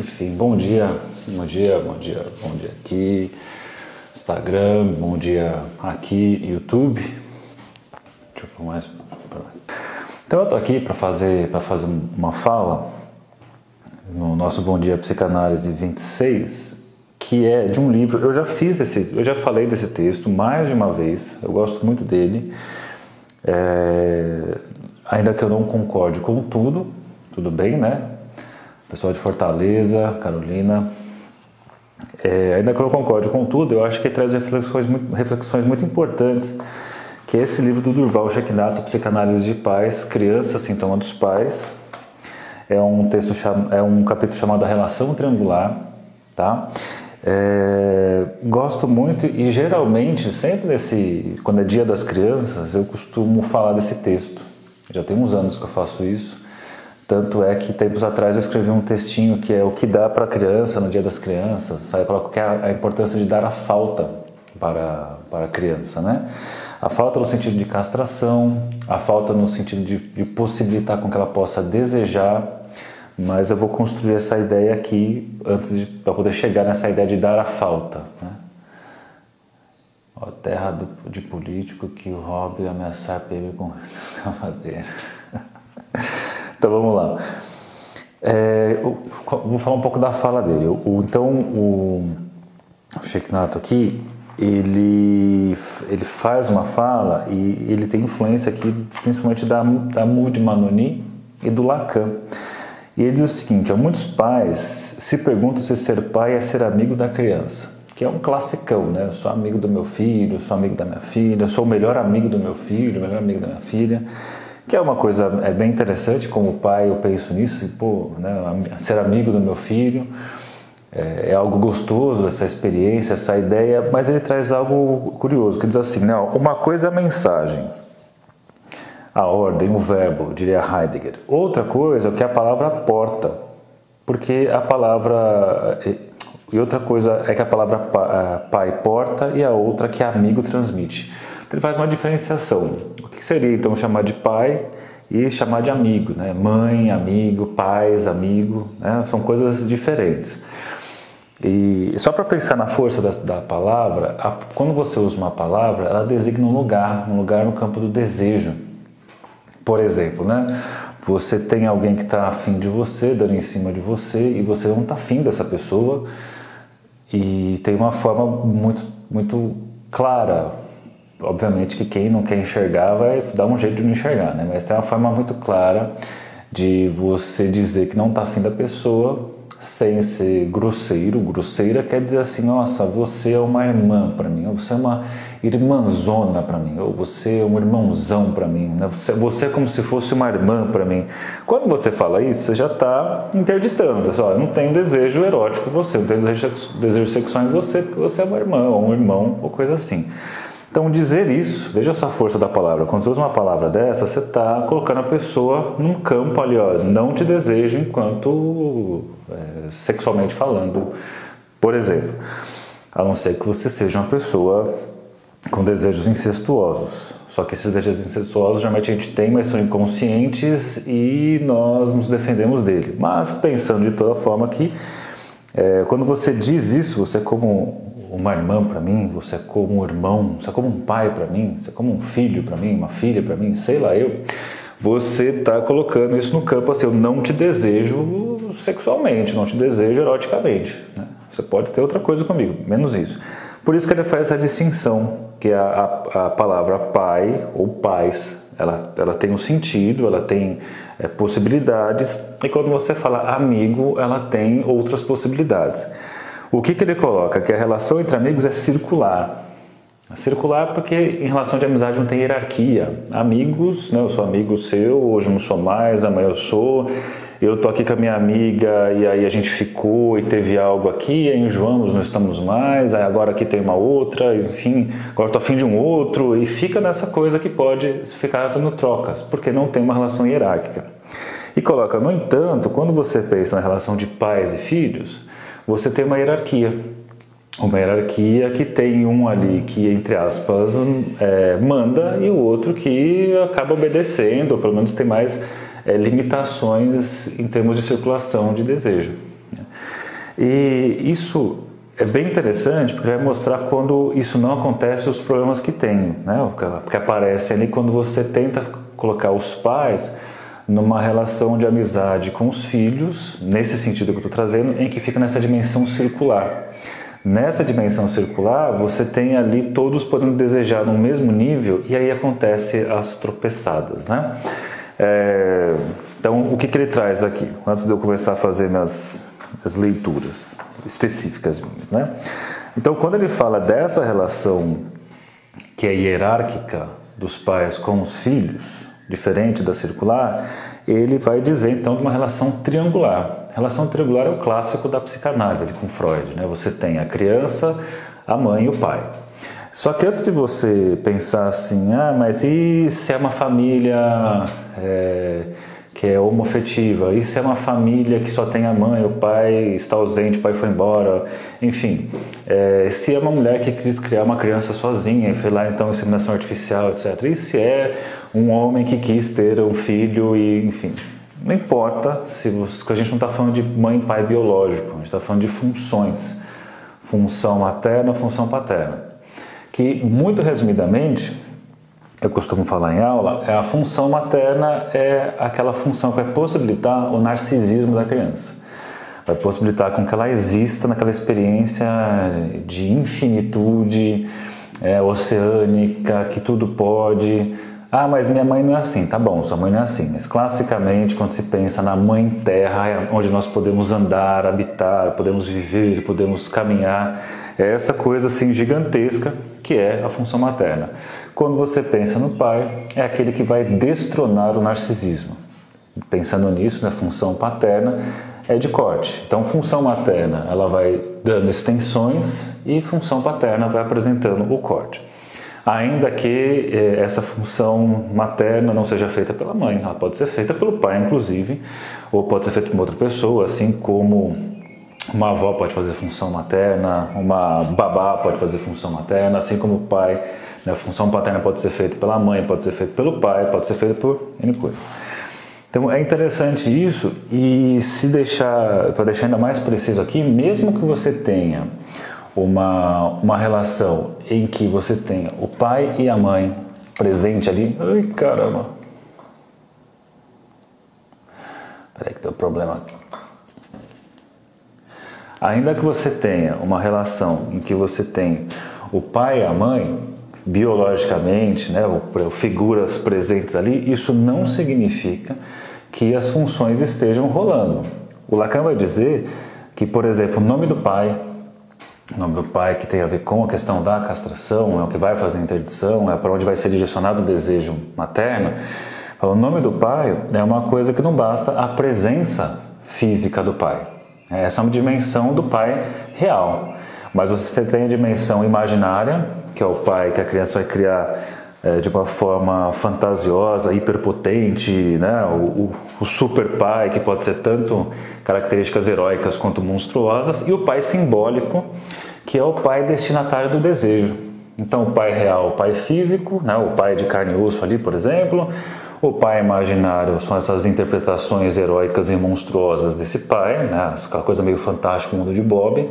Enfim, bom dia aqui, Instagram, bom dia aqui, YouTube. Deixa eu pôr mais pra lá. Então eu tô aqui para fazer uma fala no nosso Bom Dia Psicanálise 26, que é de um livro. Eu já falei desse texto mais de uma vez. Eu gosto muito dele, ainda que eu não concorde com tudo. Tudo bem, né? Pessoal de Fortaleza, Carolina, ainda que eu não concorde com tudo, eu acho que ele traz reflexões muito importantes, que é esse livro do Durval Jaquinato, Psicanálise de Pais, Criança, Sintoma dos Pais. É um capítulo chamado A Relação Triangular, tá? Gosto muito e geralmente, sempre quando é Dia das Crianças, eu costumo falar desse texto. Já tem uns anos que eu faço isso. Tanto é que tempos atrás eu escrevi um textinho que é o que dá para a criança no Dia das Crianças, sabe? Que é a importância de dar a falta para a criança, né? A falta no sentido de castração, a falta no sentido de possibilitar com que ela possa desejar, mas eu vou construir essa ideia aqui para poder chegar nessa ideia de dar a falta, né? Ó, terra de político que o Rob ameaçar a PM com escavadeira. Então vamos lá, vou falar um pouco da fala dele. Então o Jaquinato aqui, ele faz uma fala e ele tem influência aqui principalmente da Mude Manoni e do Lacan. E ele diz o seguinte: muitos pais se perguntam se ser pai é ser amigo da criança, que é um classicão, né? Eu sou amigo do meu filho, eu sou amigo da minha filha, eu sou o melhor amigo do meu filho, o melhor amigo da minha filha. Que é uma coisa bem interessante. Como pai eu penso nisso, ser amigo do meu filho é algo gostoso, essa experiência, essa ideia, mas ele traz algo curioso, que diz assim, não, uma coisa é a mensagem, a ordem, o verbo, diria Heidegger, outra coisa é o que a palavra aporta, porque a palavra, e outra coisa é que a palavra pai porta e a outra que amigo transmite. Ele faz uma diferenciação. O que seria então chamar de pai e chamar de amigo, né? Mãe, amigo, pais, amigo, né? São coisas diferentes. E só para pensar na força da palavra, quando você usa uma palavra, ela designa um lugar no campo do desejo. Por exemplo, né? Você tem alguém que está afim de você, dando em cima de você, e você não está afim dessa pessoa, e tem uma forma muito, muito clara. Obviamente que quem não quer enxergar vai dar um jeito de não enxergar, né? Mas tem uma forma muito clara de você dizer que não está afim da pessoa sem ser grosseiro. Grosseira quer dizer assim, nossa, você é uma irmã para mim, ou você é uma irmãzona para mim, ou você é um irmãozão para mim, né? Você é como se fosse uma irmã para mim. Quando você fala isso, você já está interditando. Você fala, não tem desejo erótico em você, não tem desejo sexual em você, porque você é uma irmã ou um irmão ou coisa assim. Então, dizer isso, veja só a força da palavra. Quando você usa uma palavra dessa, você está colocando a pessoa num campo ali, ó, não te desejo enquanto sexualmente falando, por exemplo. A não ser que você seja uma pessoa com desejos incestuosos. Só que esses desejos incestuosos, geralmente a gente tem, mas são inconscientes e nós nos defendemos dele. Mas, pensando de toda forma que, quando você diz isso, você é como uma irmã para mim, você é como um irmão, você é como um pai para mim, você é como um filho para mim, uma filha para mim, sei lá eu, você está colocando isso no campo assim, eu não te desejo sexualmente, não te desejo eroticamente, né? Você pode ter outra coisa comigo, menos isso. Por isso que ele faz essa distinção, que a palavra pai ou pais, ela tem um sentido, ela tem possibilidades, e quando você fala amigo, ela tem outras possibilidades. O que ele coloca? Que a relação entre amigos é circular. Circular porque em relação de amizade não tem hierarquia. Amigos, né, eu sou amigo seu, hoje eu não sou mais, amanhã eu sou. Eu tô aqui com a minha amiga e aí a gente ficou e teve algo aqui, aí enjoamos, não estamos mais, aí agora aqui tem uma outra, enfim, agora tô afim de um outro. E fica nessa coisa que pode ficar havendo trocas, porque não tem uma relação hierárquica. E coloca, no entanto, quando você pensa na relação de pais e filhos, você tem uma hierarquia que tem um ali que, entre aspas, manda e o outro que acaba obedecendo, ou pelo menos tem mais limitações em termos de circulação de desejo. E isso é bem interessante, porque vai mostrar quando isso não acontece, os problemas que tem, né? Que aparecem ali quando você tenta colocar os pais numa relação de amizade com os filhos, nesse sentido que eu estou trazendo, em que fica nessa dimensão circular. Nessa dimensão circular, você tem ali todos podendo desejar no mesmo nível, e aí acontece as tropeçadas, né? Então, o que ele traz aqui, antes de eu começar a fazer minhas leituras específicas minhas, né? Então, quando ele fala dessa relação que é hierárquica dos pais com os filhos, diferente da circular, ele vai dizer, então, de uma relação triangular. A relação triangular é o clássico da psicanálise, ali com Freud, né? Você tem a criança, a mãe e o pai. Só que antes de você pensar assim, ah, mas e se é uma família que é homoafetiva? E se é uma família que só tem a mãe, o pai está ausente, o pai foi embora? Enfim, se é uma mulher que quis criar uma criança sozinha e foi lá, então, inseminação artificial, etc. E se é um homem que quis ter um filho e, enfim... Não importa, a gente não está falando de mãe e pai biológico, a gente está falando de funções, função materna, função paterna, que muito resumidamente, eu costumo falar em aula, a função materna é aquela função que vai possibilitar o narcisismo da criança, vai possibilitar com que ela exista naquela experiência de infinitude oceânica, que tudo pode... Ah, mas minha mãe não é assim. Tá bom, sua mãe não é assim. Mas classicamente, quando se pensa na mãe terra, onde nós podemos andar, habitar, podemos viver, podemos caminhar, é essa coisa assim gigantesca que é a função materna. Quando você pensa no pai, é aquele que vai destronar o narcisismo. Pensando nisso, na função paterna, é de corte. Então, função materna, ela vai dando extensões e função paterna vai apresentando o corte. Ainda que essa função materna não seja feita pela mãe, ela pode ser feita pelo pai, inclusive, ou pode ser feita por uma outra pessoa, assim como uma avó pode fazer função materna, uma babá pode fazer função materna, assim como o pai, né? A função paterna pode ser feita pela mãe, pode ser feita pelo pai, pode ser feita por N coisa. Então, é interessante isso, e para deixar ainda mais preciso aqui, mesmo que você tenha uma relação em que você tem o pai e a mãe presente ali. Ai, caramba! Peraí que tem um problema aqui. Ainda que você tenha uma relação em que você tem o pai e a mãe, biologicamente, né, figuras presentes ali, isso não significa que as funções estejam rolando. O Lacan vai dizer que, por exemplo, o nome do pai que tem a ver com a questão da castração, é o que vai fazer a interdição, é para onde vai ser direcionado o desejo materno. O nome do pai é uma coisa que não basta a presença física do pai. Essa é uma dimensão do pai real. Mas você tem a dimensão imaginária, que é o pai que a criança vai criar de uma forma fantasiosa, hiperpotente, né? O super pai, que pode ser tanto características heróicas quanto monstruosas, e o pai simbólico, que é o pai destinatário do desejo. Então, o pai real, o pai físico, né? O pai de carne e osso ali, por exemplo, o pai imaginário são essas interpretações heróicas e monstruosas desse pai, né? Aquela coisa meio fantástica, o mundo de Bob,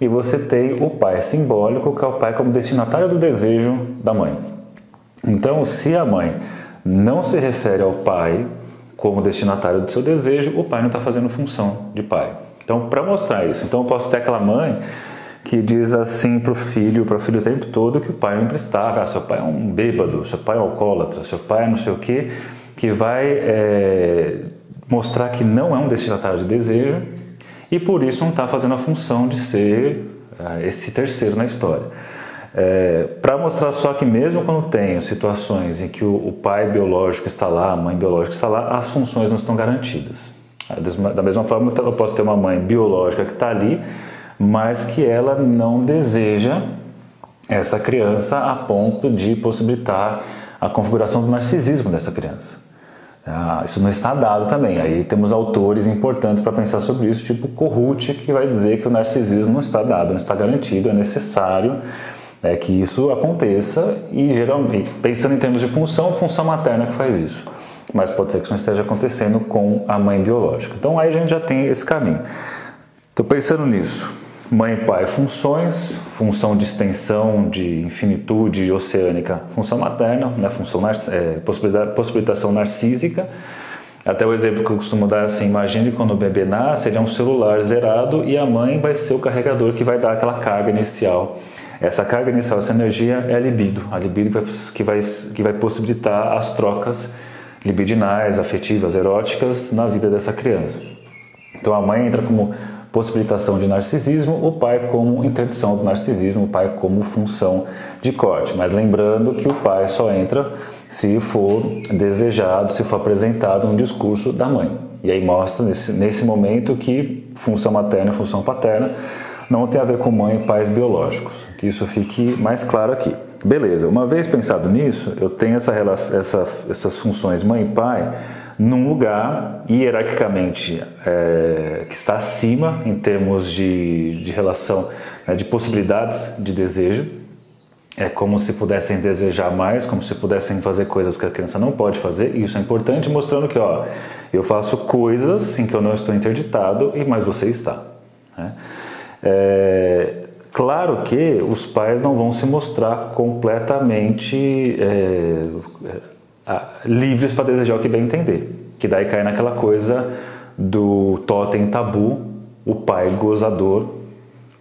e você tem o pai simbólico, que é o pai como destinatário do desejo da mãe. Então, se a mãe não se refere ao pai como destinatário do seu desejo, o pai não está fazendo função de pai. Então, para mostrar isso, então eu posso ter aquela mãe que diz assim para o filho o tempo todo que o pai é um imprestável, seu pai é um bêbado, seu pai é um alcoólatra, seu pai é não sei o quê, que vai mostrar que não é um destinatário de desejo e por isso não está fazendo a função de ser esse terceiro na história. Para mostrar só que mesmo quando tem situações em que o pai biológico está lá, a mãe biológica está lá, as funções não estão garantidas. Da mesma forma, eu posso ter uma mãe biológica que está ali, mas que ela não deseja essa criança a ponto de possibilitar a configuração do narcisismo dessa criança. Isso não está dado também. Aí temos autores importantes para pensar sobre isso, tipo Kohut, que vai dizer que o narcisismo não está dado, não está garantido, é necessário... que isso aconteça e, geralmente, pensando em termos de função materna que faz isso. Mas pode ser que isso não esteja acontecendo com a mãe biológica. Então, aí a gente já tem esse caminho. Então, pensando nisso, mãe e pai, funções, função de extensão, de infinitude oceânica, função materna, né, função possibilitação narcísica. Até o exemplo que eu costumo dar é assim, imagine quando o bebê nasce, ele é um celular zerado e a mãe vai ser o carregador que vai dar aquela carga inicial. Essa carga inicial, essa energia é a libido que vai possibilitar as trocas libidinais, afetivas, eróticas na vida dessa criança. Então a mãe entra como possibilitação de narcisismo, o pai como interdição do narcisismo, o pai como função de corte. Mas lembrando que o pai só entra se for desejado, se for apresentado um discurso da mãe. E aí mostra nesse momento que função materna e função paterna não tem a ver com mãe e pais biológicos. Que isso fique mais claro aqui. Beleza, uma vez pensado nisso, eu tenho essas funções mãe e pai num lugar hierarquicamente que está acima em termos de relação, né, de possibilidades de desejo. É como se pudessem desejar mais, como se pudessem fazer coisas que a criança não pode fazer. E isso é importante, mostrando que ó, eu faço coisas em que eu não estou interditado, mas você está, né? Claro que os pais não vão se mostrar completamente livres para desejar o que bem entender, que daí cai naquela coisa do totem tabu, o pai gozador,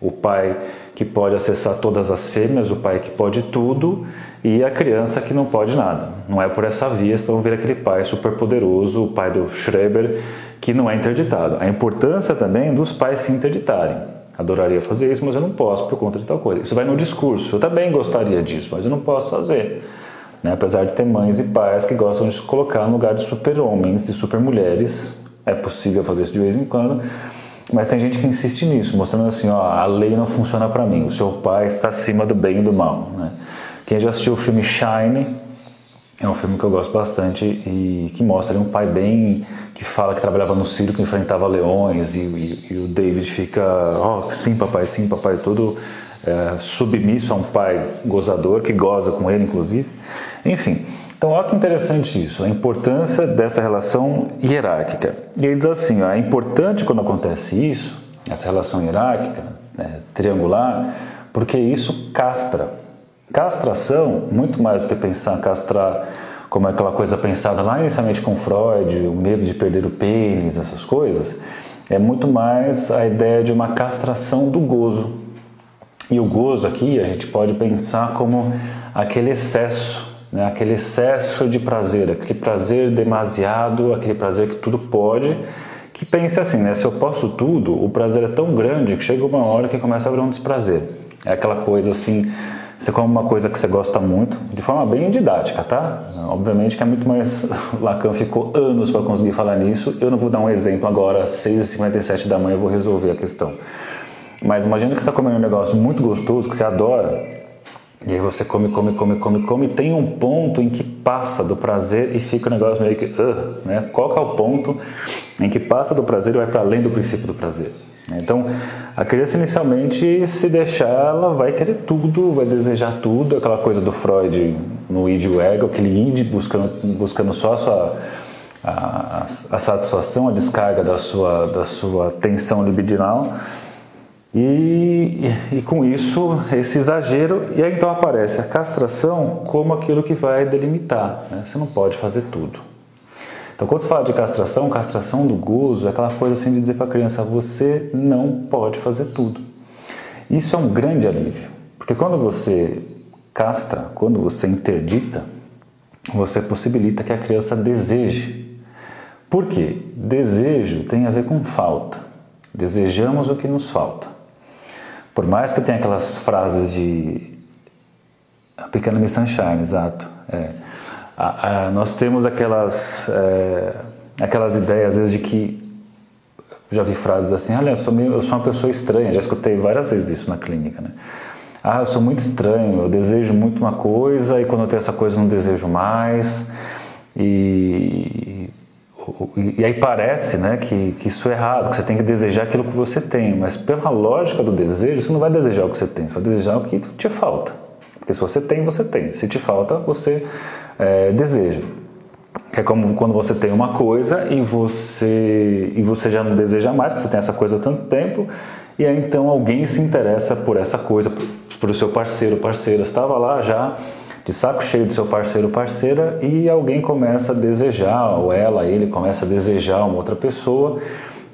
o pai que pode acessar todas as fêmeas, o pai que pode tudo e a criança que não pode nada. Não é por essa via, senão vira aquele pai super poderoso, o pai do Schreber, que não é interditado. A importância também dos pais se interditarem. Adoraria fazer isso, mas eu não posso por conta de tal coisa. Isso vai no discurso, eu também gostaria disso, mas eu não posso fazer. Né? Apesar de ter mães e pais que gostam de se colocar no lugar de super-homens, de super-mulheres, é possível fazer isso de vez em quando, mas tem gente que insiste nisso, mostrando assim, ó, a lei não funciona pra mim, o seu pai está acima do bem e do mal, né? Quem já assistiu o filme Shine, é um filme que eu gosto bastante e que mostra ali um pai bem, que fala que trabalhava no circo, enfrentava leões e o David fica, ó, sim papai, todo... submisso a um pai gozador, que goza com ele, inclusive. Enfim, então olha que interessante isso, a importância dessa relação hierárquica. E ele diz assim, ó, é importante quando acontece isso, essa relação hierárquica, né, triangular, porque isso castra. Castração, muito mais do que pensar, castrar como aquela coisa pensada lá inicialmente com Freud, o medo de perder o pênis, essas coisas, é muito mais a ideia de uma castração do gozo. E o gozo aqui a gente pode pensar como aquele excesso, né? Aquele excesso de prazer, aquele prazer demasiado, aquele prazer que tudo pode, que pensa assim, né? Se eu posso tudo, o prazer é tão grande que chega uma hora que começa a virar um desprazer. É aquela coisa assim, você come uma coisa que você gosta muito, de forma bem didática, tá? Obviamente que é muito mais... Lacan ficou anos para conseguir falar nisso, eu não vou dar um exemplo agora, às 6h57 da manhã eu vou resolver a questão. Mas imagina que você está comendo um negócio muito gostoso, que você adora, e aí você come, e tem um ponto em que passa do prazer e fica o negócio meio que... né? Qual que é o ponto em que passa do prazer e vai para além do princípio do prazer? Então, a criança inicialmente, se deixar, ela vai querer tudo, vai desejar tudo, aquela coisa do Freud no id e o ego, aquele id buscando só a sua... a satisfação, a descarga da sua tensão libidinal. E com isso, esse exagero, e aí então aparece a castração como aquilo que vai delimitar, né? Você não pode fazer tudo. Então quando você fala de castração, castração do gozo, é aquela coisa assim de dizer para a criança, você não pode fazer tudo. Isso é um grande alívio, porque quando você castra, quando você interdita, você possibilita que a criança deseje. Por quê? Desejo tem a ver com falta, desejamos o que nos falta. Por mais que tenha aquelas frases de Little Miss Sunshine, exato. Nós temos aquelas ideias, às vezes, de que... Já vi frases assim, olha, eu sou uma pessoa estranha, já escutei várias vezes isso na clínica, né? Ah, eu sou muito estranho, eu desejo muito uma coisa, e quando eu tenho essa coisa eu não desejo mais, e aí parece, né, que isso é errado, que você tem que desejar aquilo que você tem, mas pela lógica do desejo, você não vai desejar o que você tem, você vai desejar o que te falta. Porque se você tem, você tem. Se te falta, você deseja. É como quando você tem uma coisa e você já não deseja mais, porque você tem essa coisa há tanto tempo, e aí então alguém se interessa por essa coisa, por o seu parceiro, parceira. Estava lá já de saco cheio do seu parceiro, parceira, e alguém começa a desejar, ou ela, ele começa a desejar uma outra pessoa.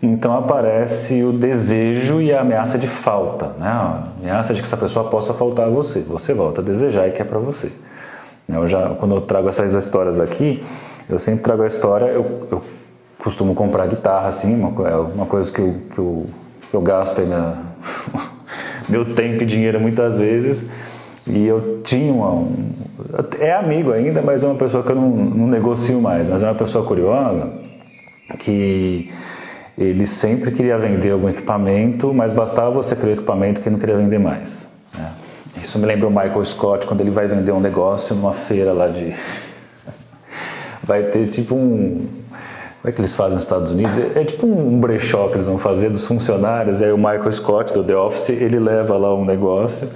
Então aparece o desejo e a ameaça de falta, né? A ameaça de que essa pessoa possa faltar a você. Você volta a desejar e quer para você. Quando eu trago essas histórias aqui, eu sempre trago a história, eu costumo comprar guitarra, assim, uma coisa que eu gasto aí meu tempo e dinheiro muitas vezes, e eu tinha é amigo ainda, mas é uma pessoa que eu não negocio mais, mas é uma pessoa curiosa, que ele sempre queria vender algum equipamento, mas bastava você querer o equipamento que ele não queria vender mais, né? Isso me lembra o Michael Scott, quando ele vai vender um negócio numa feira lá de... Vai ter tipo como é que eles fazem nos Estados Unidos? É tipo um brechó que eles vão fazer dos funcionários. Aí o Michael Scott, do The Office, ele leva lá um negócio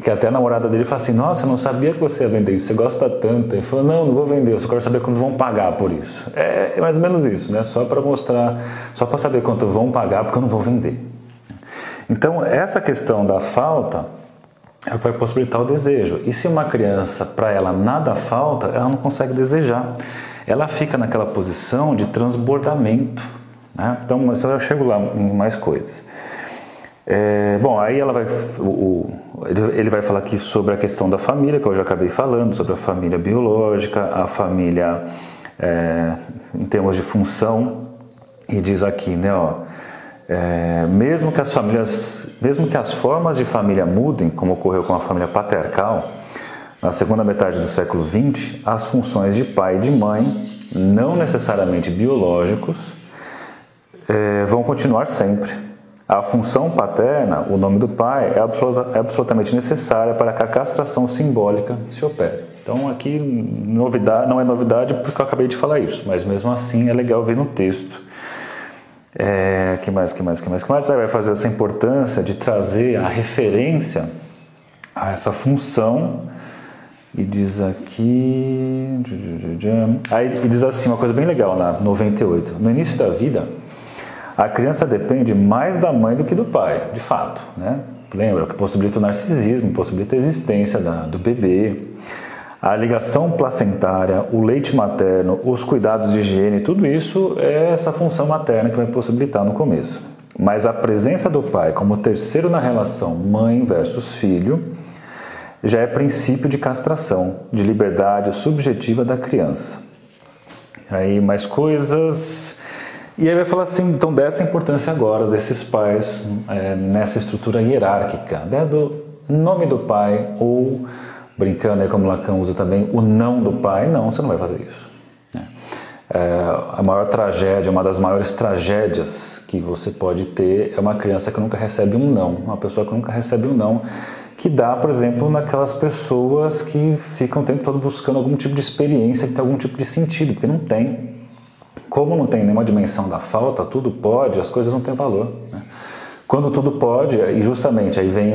que até a namorada dele fala assim: nossa, eu não sabia que você ia vender isso, você gosta tanto. Ele falou: não vou vender, eu só quero saber quanto vão pagar por isso. É mais ou menos isso, né? Só para mostrar, só para saber quanto vão pagar, porque eu não vou vender. Então, essa questão da falta é o que vai possibilitar o desejo. E se uma criança, para ela nada falta, ela não consegue desejar. Ela fica naquela posição de transbordamento, né? Então, mas eu chego lá em mais coisas. Bom, aí ela vai... Ele vai falar aqui sobre a questão da família, que eu já acabei falando, sobre a família biológica, a família em termos de função. E diz aqui, né, ó... Mesmo que as formas de família mudem, como ocorreu com a família patriarcal, na segunda metade do século XX, as funções de pai e de mãe, não necessariamente biológicos, vão continuar sempre. A função paterna, o nome do pai, é absolutamente necessária para que a castração simbólica se opere. Então aqui novidade, não é novidade porque eu acabei de falar isso, mas mesmo assim é legal ver no texto. Que mais? Aí vai fazer essa importância de trazer a referência a essa função. E diz aqui... Aí diz assim, uma coisa bem legal na 98. No início da vida, a criança depende mais da mãe do que do pai, de fato, né? Lembra que possibilita o narcisismo, possibilita a existência do bebê. A ligação placentária, o leite materno, os cuidados de higiene, tudo isso é essa função materna que vai possibilitar no começo. Mas a presença do pai como terceiro na relação mãe versus filho já é princípio de castração, de liberdade subjetiva da criança. Aí mais coisas... E aí vai falar assim, então, dessa importância agora desses pais nessa estrutura hierárquica, né? Do nome do pai ou... Brincando, aí como Lacan usa também, o não do pai. Não, você não vai fazer isso. A maior tragédia, uma das maiores tragédias que você pode ter é uma criança que nunca recebe um não, uma pessoa que nunca recebe um não, que dá, por exemplo, naquelas pessoas que ficam o tempo todo buscando algum tipo de experiência, que tem algum tipo de sentido, porque não tem. Como não tem nenhuma dimensão da falta, tudo pode, as coisas não têm valor, né? Quando tudo pode, e justamente aí vem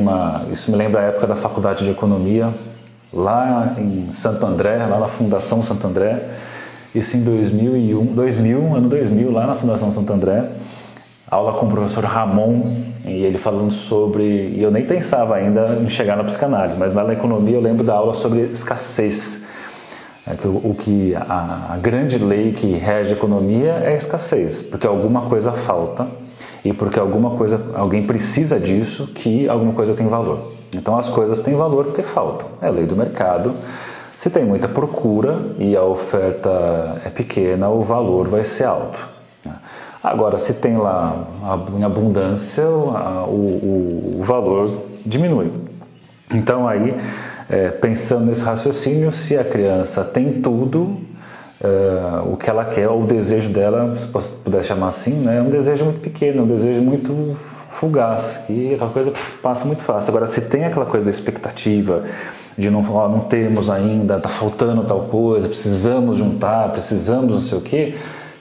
isso me lembra a época da faculdade de economia, lá em Santo André, lá na Fundação Santo André, isso em 2000, lá na Fundação Santo André, aula com o professor Ramon, e ele falando sobre, e eu nem pensava ainda em chegar na psicanálise, mas lá na economia eu lembro da aula sobre escassez, a grande lei que rege a economia é a escassez, porque alguma coisa falta, e porque alguém precisa disso, que alguma coisa tem valor. Então as coisas têm valor porque faltam, é a lei do mercado. Se tem muita procura e a oferta é pequena, o valor vai ser alto. Agora, se tem lá em abundância, o valor diminui. Então aí, pensando nesse raciocínio, se a criança tem tudo, o que ela quer, ou o desejo dela, se puder chamar assim, né, é um desejo muito pequeno, um desejo muito... fugaz, que aquela coisa passa muito fácil. Agora, se tem aquela coisa da expectativa, de não temos ainda, tá faltando tal coisa, precisamos juntar, precisamos não sei o quê,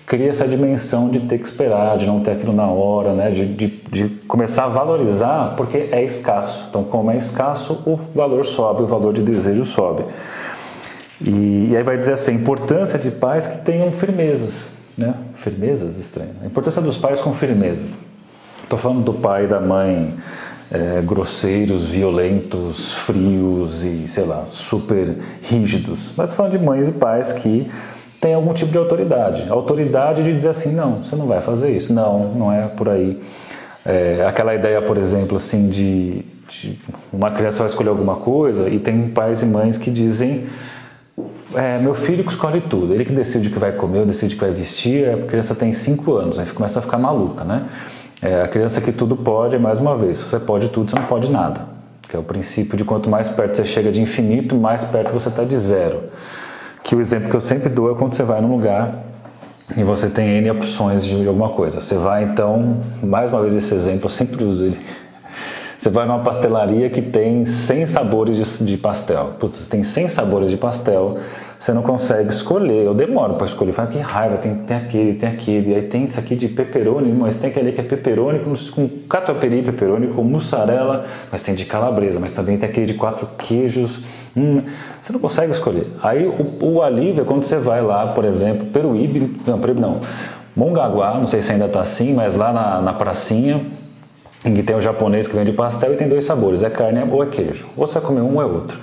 cria essa dimensão de ter que esperar, de não ter aquilo na hora, né? De começar a valorizar, porque é escasso. Então, como é escasso, o valor sobe, o valor de desejo sobe. E aí vai dizer assim, a importância de pais que tenham firmezas, né? Firmezas, estranho. A importância dos pais com firmeza. Estou falando do pai e da mãe grosseiros, violentos, frios e, sei lá, super rígidos. Mas falando de mães e pais que têm algum tipo de autoridade. Autoridade de dizer assim, não, você não vai fazer isso. Não, não é por aí. É, aquela ideia, por exemplo, assim, de uma criança vai escolher alguma coisa e tem pais e mães que dizem... meu filho que escolhe tudo, ele que decide o que vai comer, decide o que vai vestir. A criança tem 5 anos, aí começa a ficar maluca, né? A criança que tudo pode, mais uma vez, se você pode tudo, você não pode nada, que é o princípio de quanto mais perto você chega de infinito, mais perto você está de zero. Que o exemplo que eu sempre dou é quando você vai num lugar e você tem N opções de alguma coisa. Você vai, então, mais uma vez esse exemplo, eu sempre uso ele. Você vai numa pastelaria que tem 100 sabores de pastel. Putz, você tem 100 sabores de pastel, você não consegue escolher. Eu demoro para escolher. Fala, que raiva, tem aquele, tem aquele. Aí tem isso aqui de pepperoni, mas tem aquele que é pepperoni com catupiry, pepperoni com mussarela, mas tem de calabresa, mas também tem aquele de 4 queijos. Você não consegue escolher. Aí o alívio é quando você vai lá, por exemplo, Peruíbe, não, Peruíbe não, Mongaguá, não sei se ainda está assim, mas lá na pracinha... em que tem um japonês que vende pastel e tem 2 sabores, é carne ou é queijo. Ou você vai comer um ou é outro.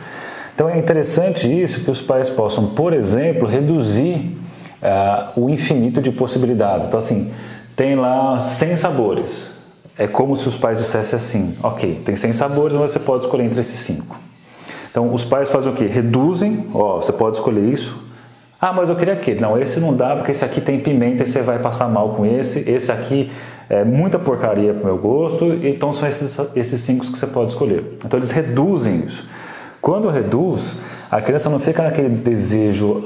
Então é interessante isso, que os pais possam, por exemplo, reduzir o infinito de possibilidades. Então assim, tem lá 100 sabores. É como se os pais dissessem assim, ok, tem 100 sabores, mas você pode escolher entre esses 5. Então os pais fazem o quê? Reduzem, ó, você pode escolher isso. Ah, mas eu queria aquele. Não, esse não dá porque esse aqui tem pimenta e você vai passar mal com esse. Esse aqui é muita porcaria pro meu gosto. Então são esses 5 que você pode escolher. Então eles reduzem isso. Quando reduz, a criança não fica naquele desejo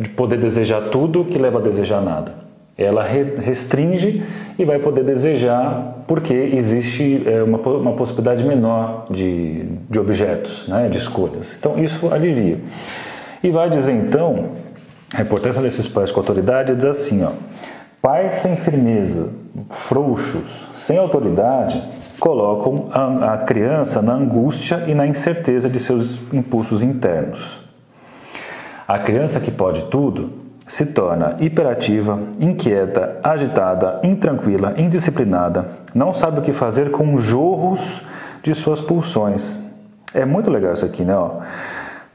de poder desejar tudo que leva a desejar nada. Ela restringe e vai poder desejar porque existe uma possibilidade menor de objetos, né, de escolhas. Então isso alivia. E vai dizer então, a importância desses pais com autoridade diz assim, ó, pais sem firmeza, frouxos, sem autoridade, colocam a criança na angústia e na incerteza de seus impulsos internos. A criança que pode tudo se torna hiperativa, inquieta, agitada, intranquila, indisciplinada, não sabe o que fazer com os jorros de suas pulsões. É muito legal isso aqui, né? Ó,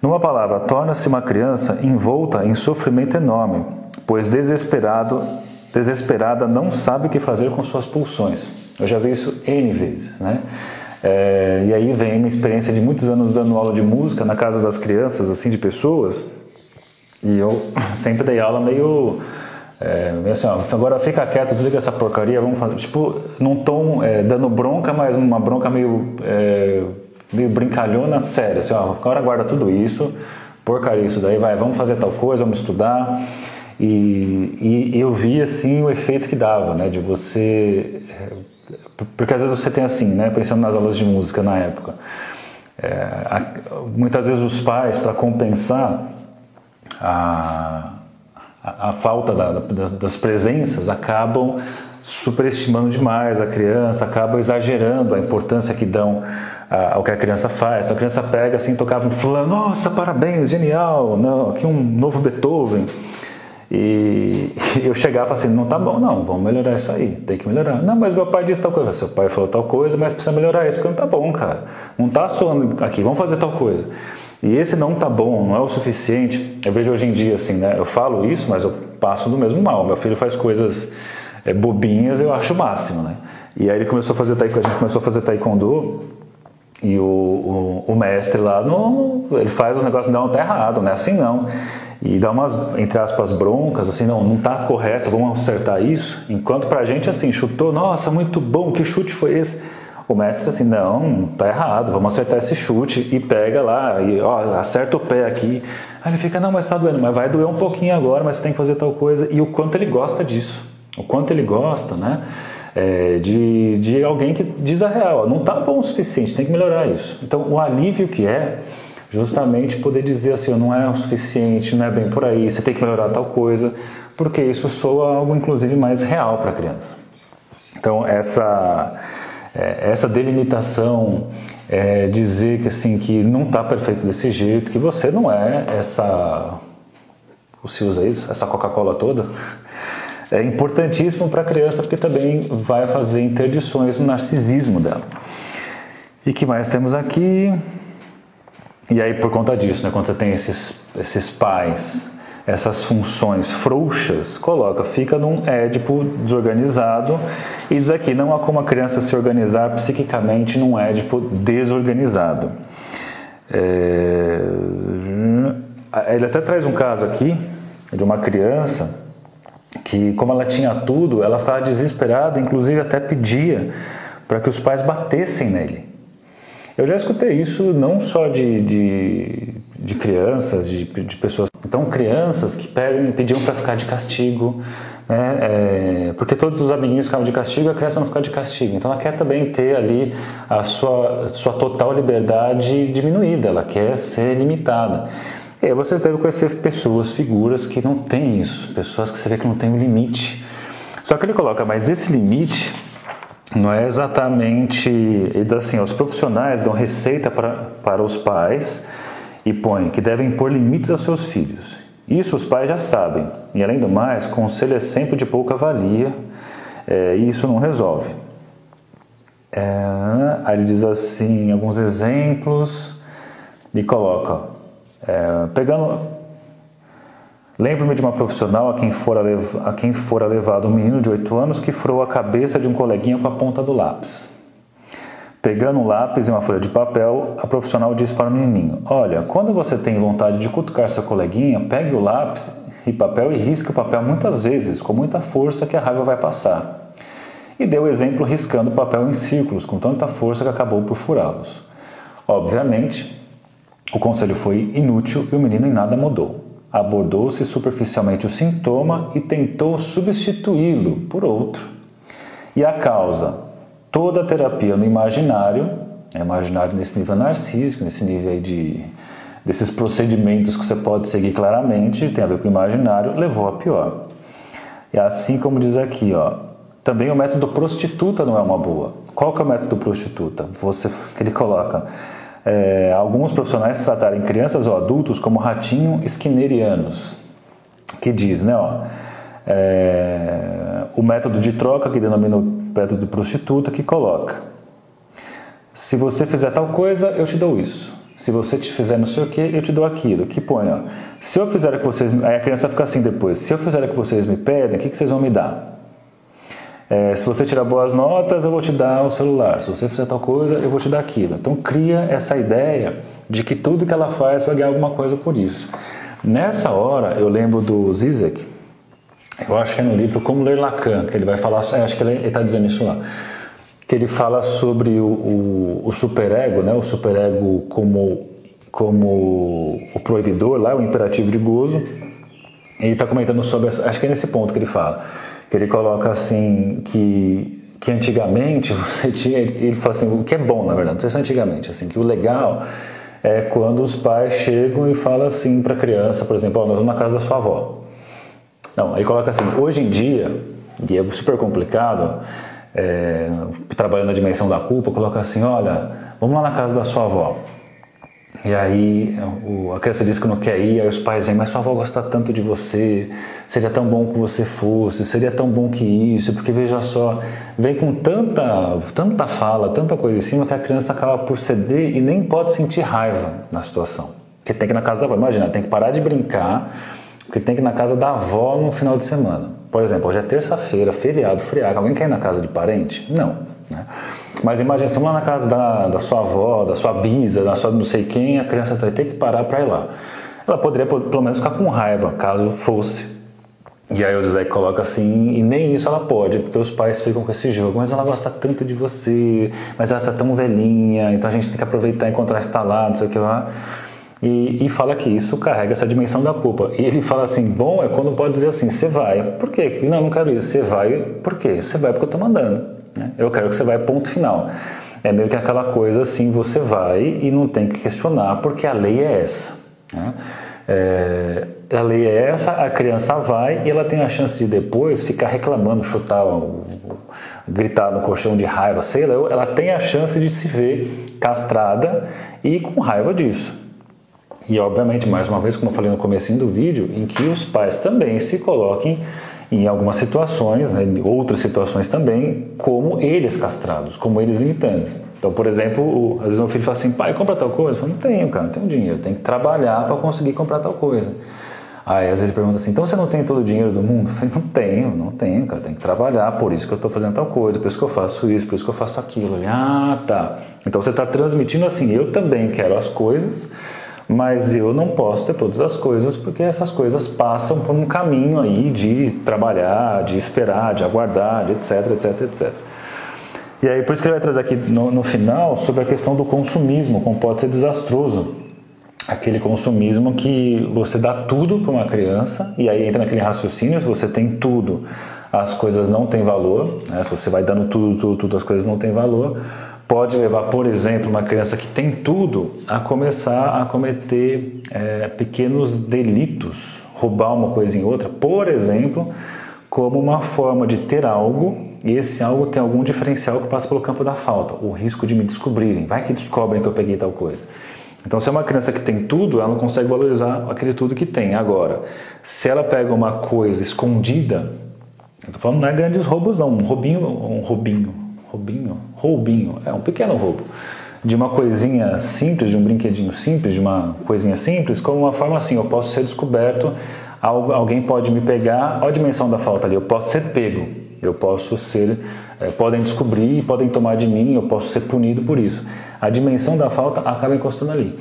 numa palavra, torna-se uma criança envolta em sofrimento enorme, pois desesperada não sabe o que fazer com suas pulsões. Eu já vi isso N vezes, né? E aí vem minha experiência de muitos anos dando aula de música na casa das crianças, assim, de pessoas, e eu sempre dei aula meio... assim, ó, agora fica quieto, desliga essa porcaria, vamos fazer... Tipo, num tom dando bronca, mas uma bronca meio brincalhona, séria, assim, ó, agora guarda tudo isso, porcaria isso daí, vai, vamos fazer tal coisa, vamos estudar. E eu vi, assim, o efeito que dava, né, de você... Porque às vezes você tem assim, né, pensando nas aulas de música na época, muitas vezes os pais, para compensar a falta das presenças, acabam superestimando demais a criança, acabam exagerando a importância que dão ao que a criança faz. Então a criança pega assim, tocava um fulano, nossa, parabéns, genial, não, aqui um novo Beethoven. E eu chegava assim, não tá bom, não, vamos melhorar isso aí, tem que melhorar. Não, mas meu pai disse tal coisa, seu pai falou tal coisa, mas precisa melhorar isso, porque não tá bom, cara, não tá soando aqui, vamos fazer tal coisa. E esse não tá bom, não é o suficiente. Eu vejo hoje em dia assim, né, eu falo isso, mas eu passo do mesmo mal. Meu filho faz coisas bobinhas, eu acho o máximo, né. E aí ele começou a fazer taekwondo, a gente começou a fazer taekwondo. E o mestre lá, ele faz os negócios, não, tá errado, não é assim não. E dá umas, entre aspas, broncas, assim, não tá correto, vamos acertar isso. Enquanto pra gente, assim, chutou, nossa, muito bom, que chute foi esse? O mestre, assim, não, tá errado, vamos acertar esse chute. E pega lá, e ó, acerta o pé aqui. Aí ele fica, não, mas tá doendo, mas vai doer um pouquinho agora, mas você tem que fazer tal coisa. E o quanto ele gosta disso, o quanto ele gosta, né? De alguém que diz a real, ó, não tá bom o suficiente, tem que melhorar isso. Então o alívio que é justamente poder dizer assim, ó, não é o suficiente, não é bem por aí, você tem que melhorar tal coisa, porque isso soa algo inclusive mais real para a criança. Então essa delimitação, dizer que assim que não está perfeito desse jeito, que você não é essa, se usa isso, essa Coca-Cola toda, é importantíssimo para a criança, porque também vai fazer interdições no narcisismo dela. E que mais temos aqui? E aí, por conta disso, né, quando você tem esses pais, essas funções frouxas, fica num Édipo desorganizado, e diz aqui, não há como a criança se organizar psiquicamente num Édipo desorganizado. Ele até traz um caso aqui, de uma criança, que como ela tinha tudo, ela ficava desesperada, inclusive até pedia para que os pais batessem nele. Eu já escutei isso não só de crianças, de pessoas... Então, crianças que pediam para ficar de castigo, né? Porque todos os amiguinhos ficavam de castigo e a criança não ficava de castigo. Então, ela quer também ter ali a sua total liberdade diminuída, ela quer ser limitada. E aí você deve conhecer pessoas, figuras que não têm isso, pessoas que você vê que não tem um limite. Só que ele coloca, mas esse limite... não é exatamente... Ele diz assim, os profissionais dão receita para os pais e põem que devem pôr limites aos seus filhos. Isso os pais já sabem. E além do mais, conselho é sempre de pouca valia e isso não resolve. Aí ele diz assim, alguns exemplos e coloca... Lembro-me de uma profissional a quem fora levado um menino de 8 anos que furou a cabeça de um coleguinha com a ponta do lápis. Pegando um lápis e uma folha de papel, a profissional disse para o menininho, olha, quando você tem vontade de cutucar seu coleguinha, pegue o lápis e papel e risque o papel muitas vezes, com muita força que a raiva vai passar. E deu o exemplo riscando o papel em círculos, com tanta força que acabou por furá-los. Obviamente, o conselho foi inútil e o menino em nada mudou. Abordou-se superficialmente o sintoma e tentou substituí-lo por outro. E a causa? Toda a terapia no imaginário, imaginário nesse nível narcísico, nesse nível aí desses procedimentos que você pode seguir claramente, tem a ver com o imaginário, levou a pior. E assim como diz aqui, também o método prostituta não é uma boa. Qual que é o método prostituta? Ele coloca... alguns profissionais tratarem crianças ou adultos como ratinho skinnerianos, que diz, o método de troca, que denomina o método de prostituta, que coloca, se você fizer tal coisa, eu te dou isso, se você te fizer não sei o que, eu te dou aquilo, que põe, se eu fizer o que vocês... Aí a criança fica assim depois, se eu fizer o que vocês me pedem, o que vocês vão me dar? Se você tirar boas notas, eu vou te dar o celular. Se você fizer tal coisa, eu vou te dar aquilo. Então, cria essa ideia de que tudo que ela faz vai ganhar alguma coisa por isso. Nessa hora, eu lembro do Zizek, eu acho que é no livro Como Ler Lacan, que ele vai falar... acho que ele está dizendo isso lá. Que ele fala sobre o superego, né? O superego como o proibidor, lá, o imperativo de gozo. Ele está comentando sobre... acho que é nesse ponto que ele fala. Ele coloca assim que antigamente você tinha, ele fala assim, o que é bom na verdade, não sei se antigamente, assim, que o legal é quando os pais chegam e falam assim para a criança, por exemplo, nós vamos na casa da sua avó. Não, aí coloca assim, hoje em dia, e é super complicado, trabalhando na dimensão da culpa, coloca assim, olha, vamos lá na casa da sua avó. E aí a criança diz que não quer ir, aí os pais vêm, mas sua avó gosta tanto de você, seria tão bom que você fosse, seria tão bom que isso, porque veja só, vem com tanta fala, tanta coisa em cima, que a criança acaba por ceder e nem pode sentir raiva na situação. Porque tem que ir na casa da avó, imagina, tem que parar de brincar, porque tem que ir na casa da avó no final de semana. Por exemplo, hoje é terça-feira, feriado, friaca, alguém quer ir na casa de parente? Não. Mas imagina, se lá na casa da sua avó, da sua bisa, da sua não sei quem, a criança vai ter que parar para ir lá. Ela poderia pelo menos ficar com raiva, caso fosse. E aí o Zizek coloca assim, e nem isso ela pode, porque os pais ficam com esse jogo, mas ela gosta tanto de você, mas ela tá tão velhinha, então a gente tem que aproveitar enquanto ela está lá, não sei o que lá. E fala que isso carrega essa dimensão da culpa. E ele fala assim, bom é quando pode dizer assim, você vai, por quê? Não quero ir, você vai, por quê? Você vai porque eu tô mandando. Eu quero que você vai, ponto final. É meio que aquela coisa assim, você vai e não tem que questionar, porque a lei é essa, né? A lei é essa, a criança vai e ela tem a chance de depois ficar reclamando, chutar gritar no colchão de raiva, sei lá, ela tem a chance de se ver castrada e com raiva disso. E obviamente, mais uma vez, como eu falei no comecinho do vídeo, em que os pais também se coloquem em algumas situações, né, em outras situações também, como eles castrados, como eles limitantes. Então, por exemplo, às vezes meu filho fala assim, pai, compra tal coisa? Eu falo, não tenho, cara, não tenho dinheiro, tenho que trabalhar para conseguir comprar tal coisa. Aí às vezes ele pergunta assim, então você não tem todo o dinheiro do mundo? Eu falei, não tenho, cara, tenho que trabalhar, por isso que eu estou fazendo tal coisa, por isso que eu faço isso, por isso que eu faço aquilo. Ele, ah, tá. Então você está transmitindo assim, eu também quero as coisas, mas eu não posso ter todas as coisas, porque essas coisas passam por um caminho aí de trabalhar, de esperar, de aguardar, de etc, etc, etc. E aí por isso que ele vai trazer aqui no final sobre a questão do consumismo, como pode ser desastroso. Aquele consumismo que você dá tudo para uma criança, e aí entra naquele raciocínio, se você tem tudo, as coisas não têm valor, né? Se você vai dando tudo, as coisas não têm valor. Pode levar, por exemplo, uma criança que tem tudo a começar a cometer pequenos delitos, roubar uma coisa em outra, por exemplo, como uma forma de ter algo, e esse algo tem algum diferencial que passa pelo campo da falta, o risco de me descobrirem, vai que descobrem que eu peguei tal coisa. Então, se é uma criança que tem tudo, ela não consegue valorizar aquele tudo que tem. Agora, se ela pega uma coisa escondida, eu estou falando não é grandes roubos não, um roubinho, é um pequeno roubo, de uma coisinha simples, de um brinquedinho simples, de uma coisinha simples, como uma forma assim, eu posso ser descoberto, alguém pode me pegar, olha a dimensão da falta ali, eu posso ser pego, eu posso ser, podem descobrir, podem tomar de mim, eu posso ser punido por isso. A dimensão da falta acaba encostando ali.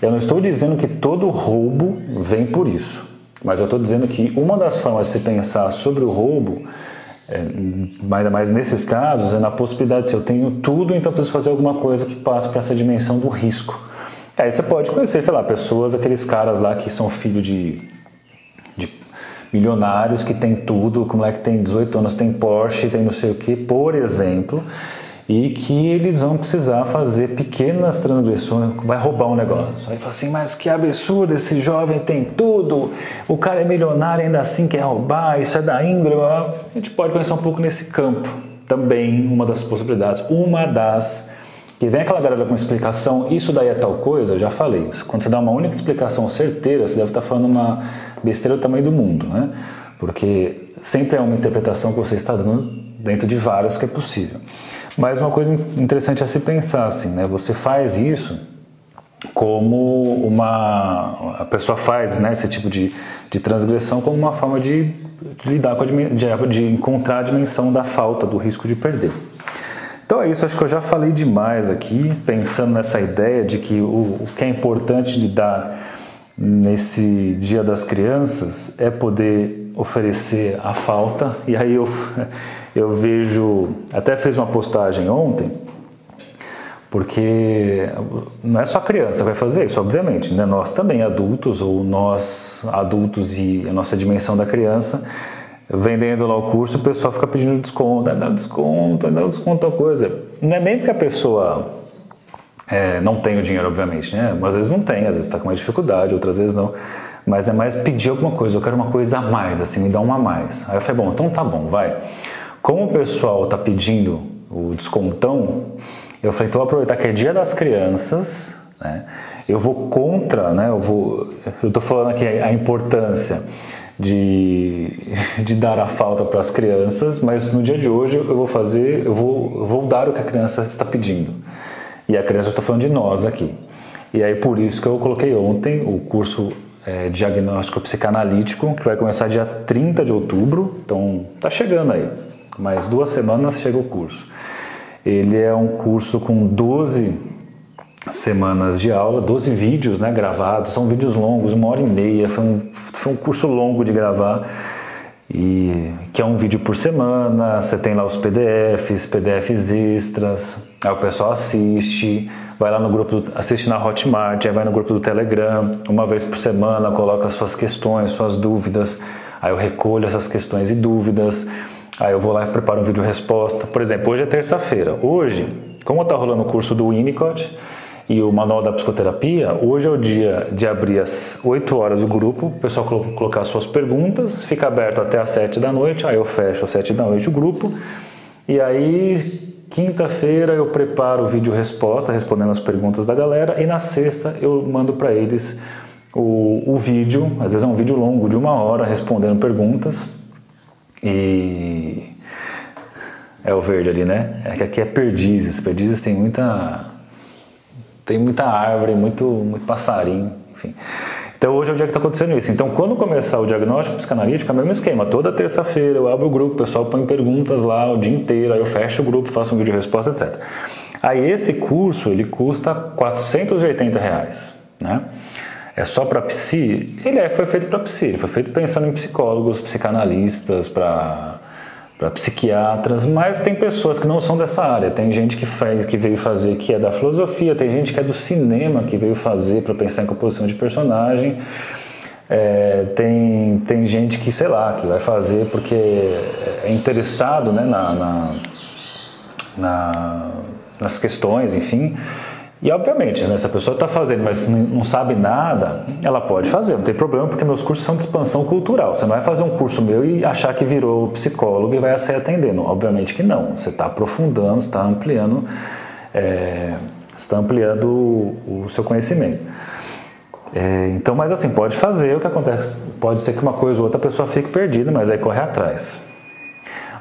Eu não estou dizendo que todo roubo vem por isso, mas eu estou dizendo que uma das formas de se pensar sobre o roubo, ainda mais nesses casos, é na possibilidade de se eu tenho tudo, então preciso fazer alguma coisa que passe para essa dimensão do risco. Aí você pode conhecer, sei lá, pessoas, aqueles caras lá que são filho de milionários, que tem tudo, como é que tem 18 anos, tem Porsche, tem não sei o que, por exemplo, e que eles vão precisar fazer pequenas transgressões, vai roubar um negócio. Aí fala assim, mas que absurdo, esse jovem tem tudo, o cara é milionário ainda assim quer roubar, isso é da índole, blá, blá. A gente pode pensar um pouco nesse campo, também uma das possibilidades, uma das, que vem aquela galera com explicação, isso daí é tal coisa, eu já falei, quando você dá uma única explicação certeira, você deve estar falando uma besteira do tamanho do mundo, né? Porque sempre é uma interpretação que você está dando dentro de várias que é possível. Mas uma coisa interessante a se pensar, assim, né? Você faz isso como a pessoa faz, né? Esse tipo de transgressão como uma forma de lidar com de encontrar a dimensão da falta, do risco de perder. Então é isso, acho que eu já falei demais aqui, pensando nessa ideia de que o que é importante lidar nesse Dia das Crianças é poder oferecer a falta. E aí eu vejo, até fiz uma postagem ontem, porque não é só criança vai fazer isso, obviamente, né? Nós também adultos, ou nós adultos e a nossa dimensão da criança, vendendo lá o curso, o pessoal fica pedindo desconto, dá desconto, tal coisa. Não é nem porque a pessoa não tem o dinheiro, obviamente, né? Mas às vezes não tem, às vezes está com mais dificuldade, outras vezes não. Mas é mais pedir alguma coisa, eu quero uma coisa a mais, assim, me dá uma a mais. Aí eu falei, bom, então tá bom, vai. Como o pessoal está pedindo o descontão, eu falei, então vou aproveitar que é Dia das Crianças, né? Eu vou contra, né? Eu estou falando aqui a importância de dar a falta para as crianças, mas no dia de hoje eu vou dar o que a criança está pedindo. E a criança, eu estou falando de nós aqui. E aí por isso que eu coloquei ontem o curso diagnóstico psicanalítico, que vai começar dia 30 de outubro, então tá chegando aí, mais 2 semanas chega o curso. Ele é um curso com 12 semanas de aula, 12 vídeos, né, gravados, são vídeos longos, 1h30, foi um curso longo de gravar, e que é um vídeo por semana, você tem lá os PDFs extras, aí o pessoal assiste, vai lá no grupo, assiste na Hotmart, aí vai no grupo do Telegram, uma vez por semana, coloca suas questões, suas dúvidas, aí eu recolho essas questões e dúvidas, aí eu vou lá e preparo um vídeo resposta. Por exemplo, hoje é terça-feira, hoje, como está rolando o curso do Winnicott e o Manual da Psicoterapia, hoje é o dia de abrir às 8 horas o grupo, o pessoal colocar suas perguntas, fica aberto até às 7 da noite, aí eu fecho às 7 da noite o grupo, E aí, quinta-feira eu preparo o vídeo resposta, respondendo as perguntas da galera, e na sexta eu mando para eles o vídeo, às vezes é um vídeo longo, de 1 hora, respondendo perguntas. E é o verde ali, né? É que aqui é perdizes, perdizes tem muita árvore, muito passarinho, enfim. Então hoje é o dia que está acontecendo isso. Então quando começar o diagnóstico psicanalítico é o mesmo esquema. Toda terça-feira eu abro o grupo, o pessoal põe perguntas lá o dia inteiro, aí eu fecho o grupo, faço um vídeo de resposta, etc. Aí esse curso, ele custa R$480, né? É só para psi? Ele foi feito para psi, ele foi feito pensando em psicólogos, psicanalistas, para psiquiatras, mas tem pessoas que não são dessa área, tem gente que veio fazer que é da filosofia, tem gente que é do cinema que veio fazer para pensar em composição de personagem, tem gente que, sei lá, que vai fazer porque é interessado, né, nas questões, enfim. E obviamente, né, se a pessoa está fazendo, mas não sabe nada, ela pode fazer, não tem problema, porque meus cursos são de expansão cultural. Você não vai fazer um curso meu e achar que virou psicólogo e vai sair atendendo. Obviamente que não. Você está aprofundando, você está ampliando, o seu conhecimento. Então, mas assim, pode fazer o que acontece. Pode ser que uma coisa ou outra a pessoa fique perdida, mas aí corre atrás.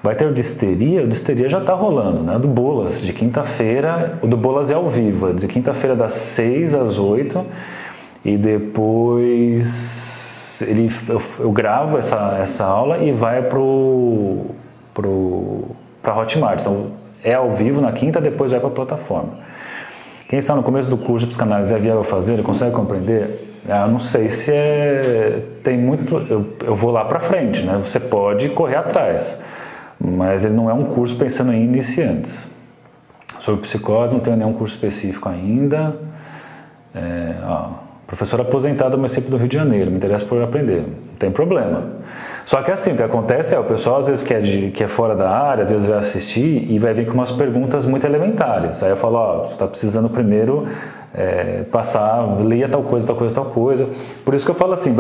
Vai ter o Disteria? O Disteria já está rolando, né? Do Bolas, de quinta-feira. O do Bolas é ao vivo, é de quinta-feira das 6 às 8. E depois eu gravo essa aula e vai para Hotmart. Então é ao vivo na quinta, depois vai para a plataforma. Quem está no começo do curso de psicanálise é viável fazer? Ele consegue compreender? Eu não sei se tem muito... Eu vou lá para frente, né? Você pode correr atrás. Mas ele não é um curso pensando em iniciantes. Sobre psicose, não tenho nenhum curso específico ainda. Professor aposentado do município do Rio de Janeiro, me interessa por aprender, não tem problema. Só que assim, o que acontece o pessoal às vezes que é fora da área, às vezes vai assistir e vai vir com umas perguntas muito elementares. Aí eu falo, você está precisando primeiro leia tal coisa, tal coisa, tal coisa. Por isso que eu falo assim,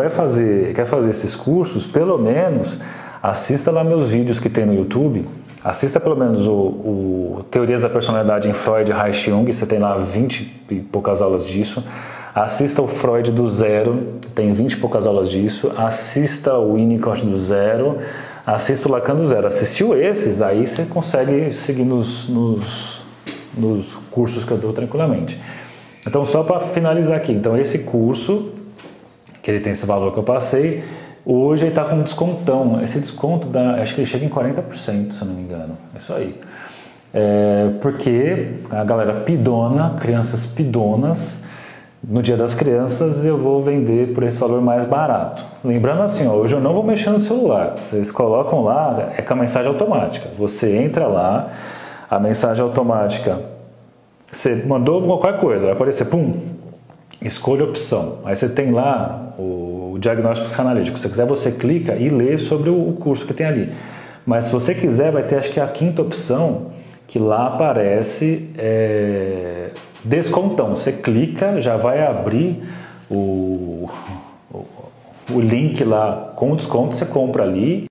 quer fazer esses cursos, pelo menos... Assista lá meus vídeos que tem no YouTube, assista pelo menos o Teorias da Personalidade em Freud, Reich, Jung, você tem lá 20 e poucas aulas disso. Assista o Freud do Zero, tem 20 e poucas aulas disso. Assista o Winnicott do Zero, assista o Lacan do Zero. Assistiu esses, aí você consegue seguir nos cursos que eu dou tranquilamente. Então só para finalizar aqui, então esse curso, que ele tem esse valor que eu passei, hoje ele está com um descontão. Esse desconto acho que ele chega em 40%, se não me engano. É isso aí. Porque a galera pidona, crianças pidonas, no Dia das Crianças eu vou vender por esse valor mais barato. Lembrando assim, hoje eu não vou mexer no celular. Vocês colocam lá, é com a mensagem automática. Você entra lá, a mensagem automática, você mandou qualquer coisa, vai aparecer, pum, escolha a opção. Aí você tem lá o diagnóstico psicanalítico. Se você quiser, você clica e lê sobre o curso que tem ali. Mas se você quiser, vai ter acho que a quinta opção, que lá aparece descontão. Você clica, já vai abrir o link lá com o desconto, você compra ali.